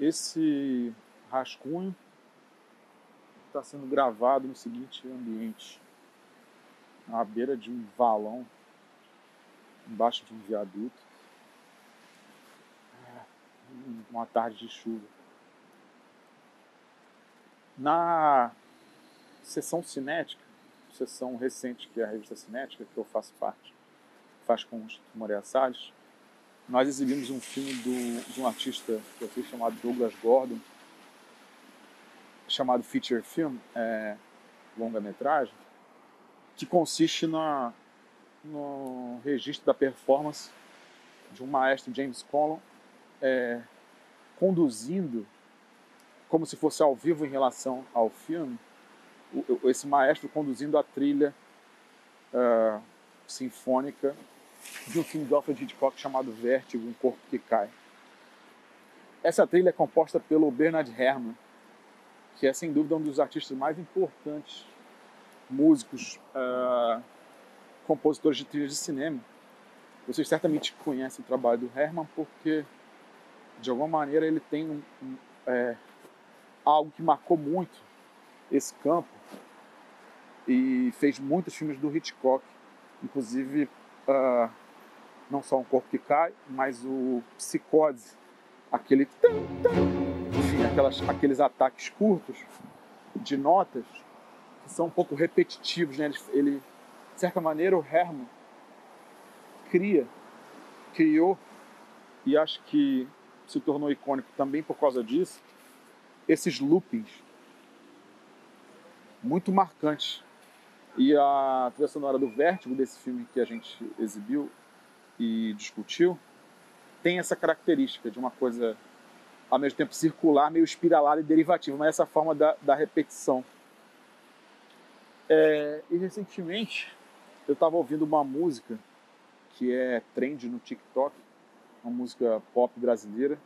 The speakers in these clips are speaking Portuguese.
Esse rascunho está sendo gravado no seguinte ambiente: à beira de um valão, embaixo de um viaduto, uma tarde de chuva. Na sessão cinética, sessão recente que é a revista Cinética, que eu faço parte, faz com o Instituto Moreira Salles, nós exibimos um filme de um artista que eu fiz chamado Douglas Gordon, chamado Feature Film, longa-metragem, que consiste no registro da performance de um maestro, James Cullen, conduzindo, como se fosse ao vivo em relação ao filme, esse maestro conduzindo a trilha sinfônica de um filme de Alfred Hitchcock chamado Vértigo, Um Corpo que Cai. Essa trilha é composta pelo Bernard Herrmann, que é sem dúvida um dos artistas mais importantes, músicos, compositores de trilhas de cinema. Vocês certamente conhecem o trabalho do Herrmann porque, de alguma maneira, ele tem algo que marcou muito esse campo e fez muitos filmes do Hitchcock, inclusive não só Um Corpo que Cai, mas o Psicose, aquele enfim, aqueles ataques curtos de notas que são um pouco repetitivos, né? Ele de certa maneira, o Herrmann criou, e acho que se tornou icônico também por causa disso, esses loopings muito marcantes. E a trilha sonora do Vértigo, desse filme que a gente exibiu e discutiu, tem essa característica de uma coisa, ao mesmo tempo, circular, meio espiralada e derivativa, mas essa forma da repetição. E recentemente eu estava ouvindo uma música que é trend no TikTok, uma música pop brasileira,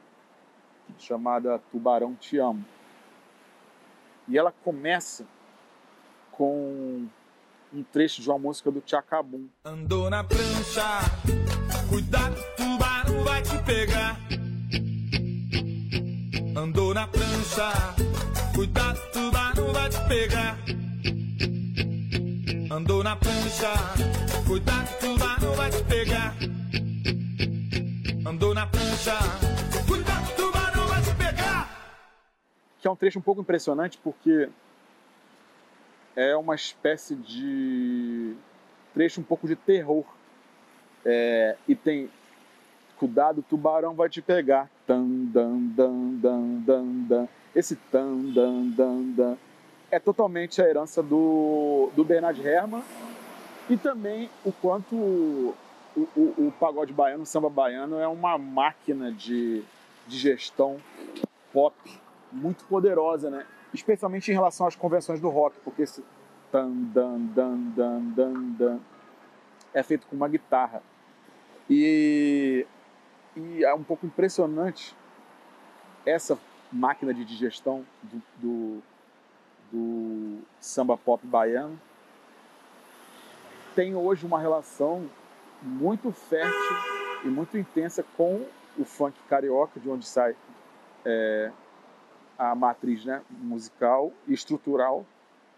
chamada Tubarão Te Amo. E ela começa com um trecho de uma música do Tchakabum. Andou na prancha, cuidado, tubarão vai te pegar. Andou na prancha, cuidado, tubarão vai te pegar. Andou na prancha, cuidado, tubarão vai te pegar. Andou na prancha, cuidado, tubarão vai te pegar. Que é um trecho um pouco impressionante porque é uma espécie de trecho um pouco de terror. E tem cuidado, tubarão vai te pegar. Tan, dan, dan, dan, dan, dan. Esse tan, dan, dan, dan é totalmente a herança do Bernard Herrmann, e também o quanto o pagode baiano, o samba baiano é uma máquina de gestão pop muito poderosa, né? Especialmente em relação às convenções do rock, porque esse tan, dan, dan, dan, dan, dan é feito com uma guitarra. E é um pouco impressionante essa máquina de digestão do samba pop baiano. Tem hoje uma relação muito fértil e muito intensa com o funk carioca, de onde sai a matriz, né, musical e estrutural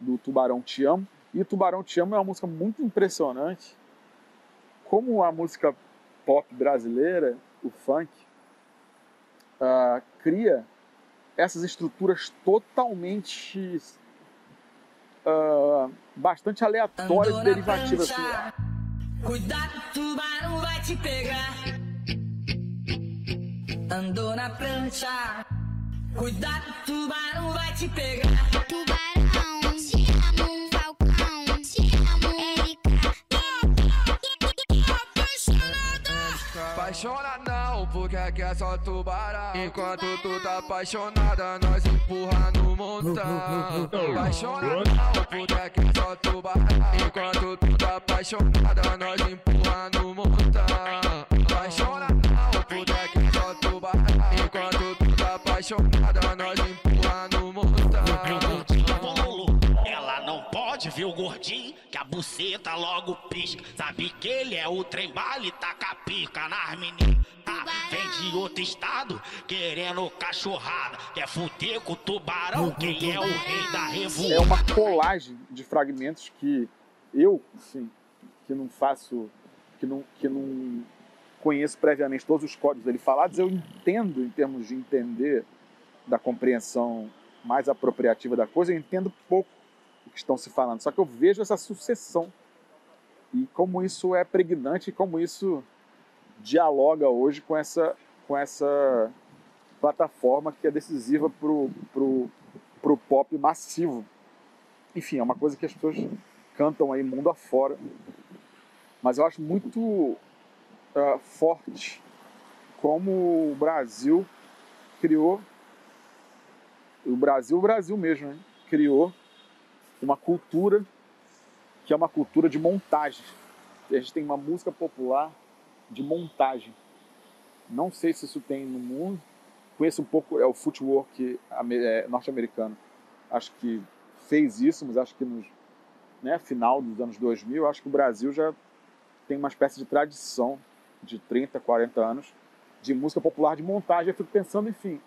do Tubarão Te Amo. E o Tubarão Te Amo é uma música muito impressionante. Como a música pop brasileira, o funk, cria essas estruturas totalmente bastante aleatórias e derivativas. Prancha, cuidado, tubarão vai te pegar. Andou na prancha, cuidado, tubarão vai te pegar. Tubarão, te amo, falcão, te amo, Erika. Apaixonada, apaixonada não, porque aqui é só tubarão. Enquanto tu tá apaixonada, nós empurra no montão. Apaixonada não, porque aqui é só tubarão. Enquanto tu tá apaixonada, nós empurra no montão. Apaixonada não, porque aqui é só tubarão. Enquanto tu tá apaixonada, nós empurra no montão. Viu gordinho, bolo? Ela não pode ver o gordinho, que a buceta logo pisca. Sabe que ele é o trem bala e taca pica nas meninas. Vem de de outro estado, querendo cachorrada, quer fuder com o tubarão, quem é o rei da revoada. É uma colagem de fragmentos que eu, assim, que não faço, que não conheço previamente todos os códigos dele falados, eu entendo em termos de entender da compreensão mais apropriativa da coisa, eu entendo pouco o que estão se falando, só que eu vejo essa sucessão e como isso é pregnante e como isso dialoga hoje com essa plataforma que é decisiva pro pop massivo. Enfim, é uma coisa que as pessoas cantam aí mundo afora, mas eu acho muito forte como o Brasil criou, o Brasil mesmo, né? Criou uma cultura que é uma cultura de montagem. A gente tem uma música popular de montagem. Não sei se isso tem no mundo. Conheço um pouco o footwork norte-americano. Acho que fez isso, mas acho que no final dos anos 2000, acho que o Brasil já tem uma espécie de tradição de 30, 40 anos de música popular de montagem. Eu fico pensando, enfim,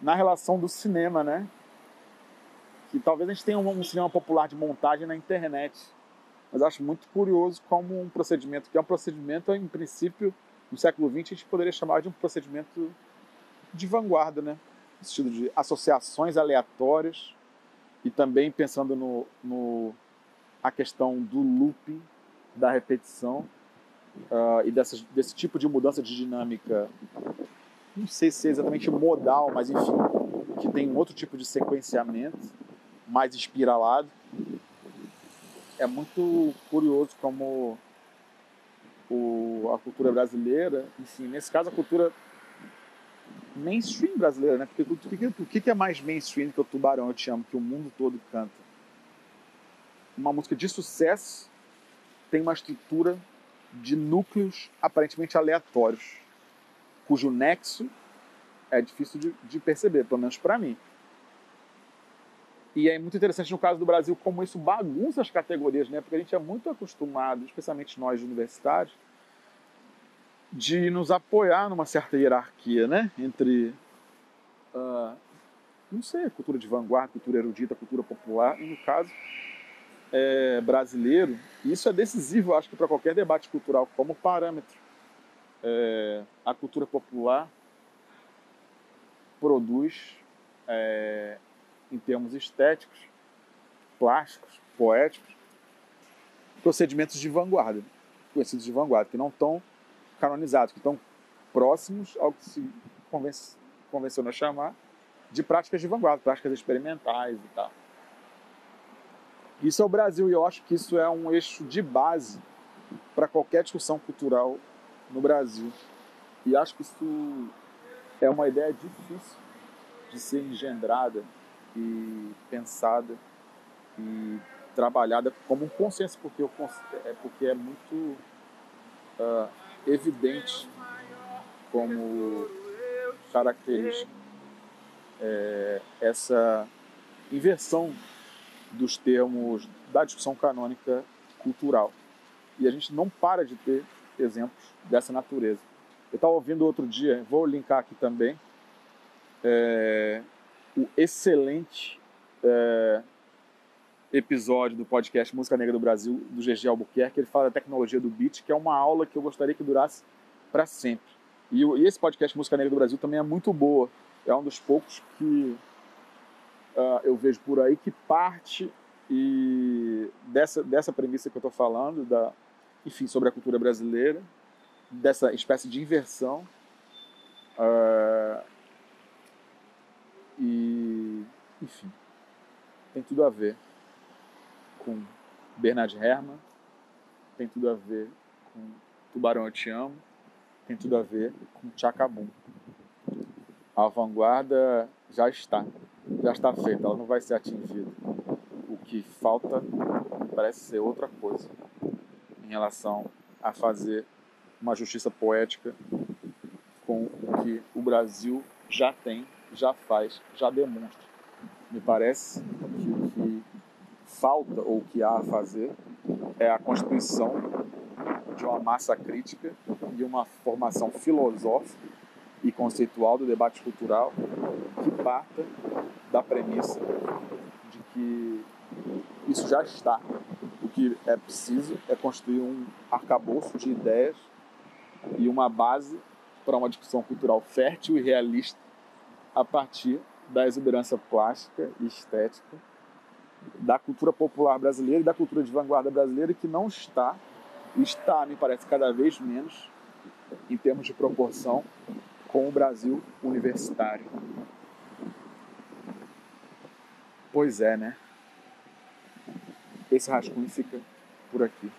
na relação do cinema, né? Que talvez a gente tenha um cinema popular de montagem na internet. Mas acho muito curioso como um procedimento, que é um procedimento, em princípio, no século XX, a gente poderia chamar de um procedimento de vanguarda, né? No sentido de associações aleatórias e também pensando a questão do looping, da repetição e desse tipo de mudança de dinâmica, não sei se é exatamente modal, mas enfim, que tem um outro tipo de sequenciamento mais espiralado. É muito curioso como a cultura brasileira, enfim, nesse caso a cultura mainstream brasileira, né? Porque o que é mais mainstream que o Tubarão Eu Te Amo, que o mundo todo canta? Uma música de sucesso tem uma estrutura de núcleos aparentemente aleatórios, cujo nexo é difícil de perceber, pelo menos para mim. E é muito interessante no caso do Brasil como isso bagunça as categorias, né? Porque a gente é muito acostumado, especialmente nós universitários, de nos apoiar numa certa hierarquia, né? Entre, não sei, cultura de vanguarda, cultura erudita, cultura popular, e no caso brasileiro, isso é decisivo, acho que para qualquer debate cultural como parâmetro. A cultura popular produz em termos estéticos, plásticos, poéticos, procedimentos de vanguarda, conhecidos de vanguarda, que não estão canonizados, que estão próximos ao que se convencionou chamar de práticas de vanguarda, práticas experimentais e tal. Isso é o Brasil, e eu acho que isso é um eixo de base para qualquer discussão cultural no Brasil. E acho que isso é uma ideia difícil de ser engendrada e pensada e trabalhada como um consenso, porque é muito evidente como característica essa inversão dos termos da discussão canônica cultural. E a gente não para de ter exemplos dessa natureza. Eu estava ouvindo outro dia, vou linkar aqui também, o excelente episódio do podcast Música Negra do Brasil, do GG Albuquerque. Ele fala da tecnologia do beat, que é uma aula que eu gostaria que durasse para sempre. E esse podcast Música Negra do Brasil também é muito boa. É um dos poucos que eu vejo por aí que parte dessa premissa que eu estou falando, enfim, sobre a cultura brasileira, dessa espécie de inversão, e, enfim, tem tudo a ver com Bernard Herrmann, tem tudo a ver com Tubarão Eu Te Amo, tem tudo a ver com Tchakabum. A vanguarda já está feita, ela não vai ser atingida. O que falta parece ser outra coisa em relação a fazer uma justiça poética com o que o Brasil já tem, já faz, já demonstra. Me parece que o que falta, ou o que há a fazer, é a construção de uma massa crítica e uma formação filosófica e conceitual do debate cultural que parta da premissa de que isso já está. O que é preciso é construir um arcabouço de ideias e uma base para uma discussão cultural fértil e realista a partir da exuberância plástica e estética da cultura popular brasileira e da cultura de vanguarda brasileira, que não está, me parece, cada vez menos, em termos de proporção, com o Brasil universitário. Pois é, né? Esse rascunho fica por aqui.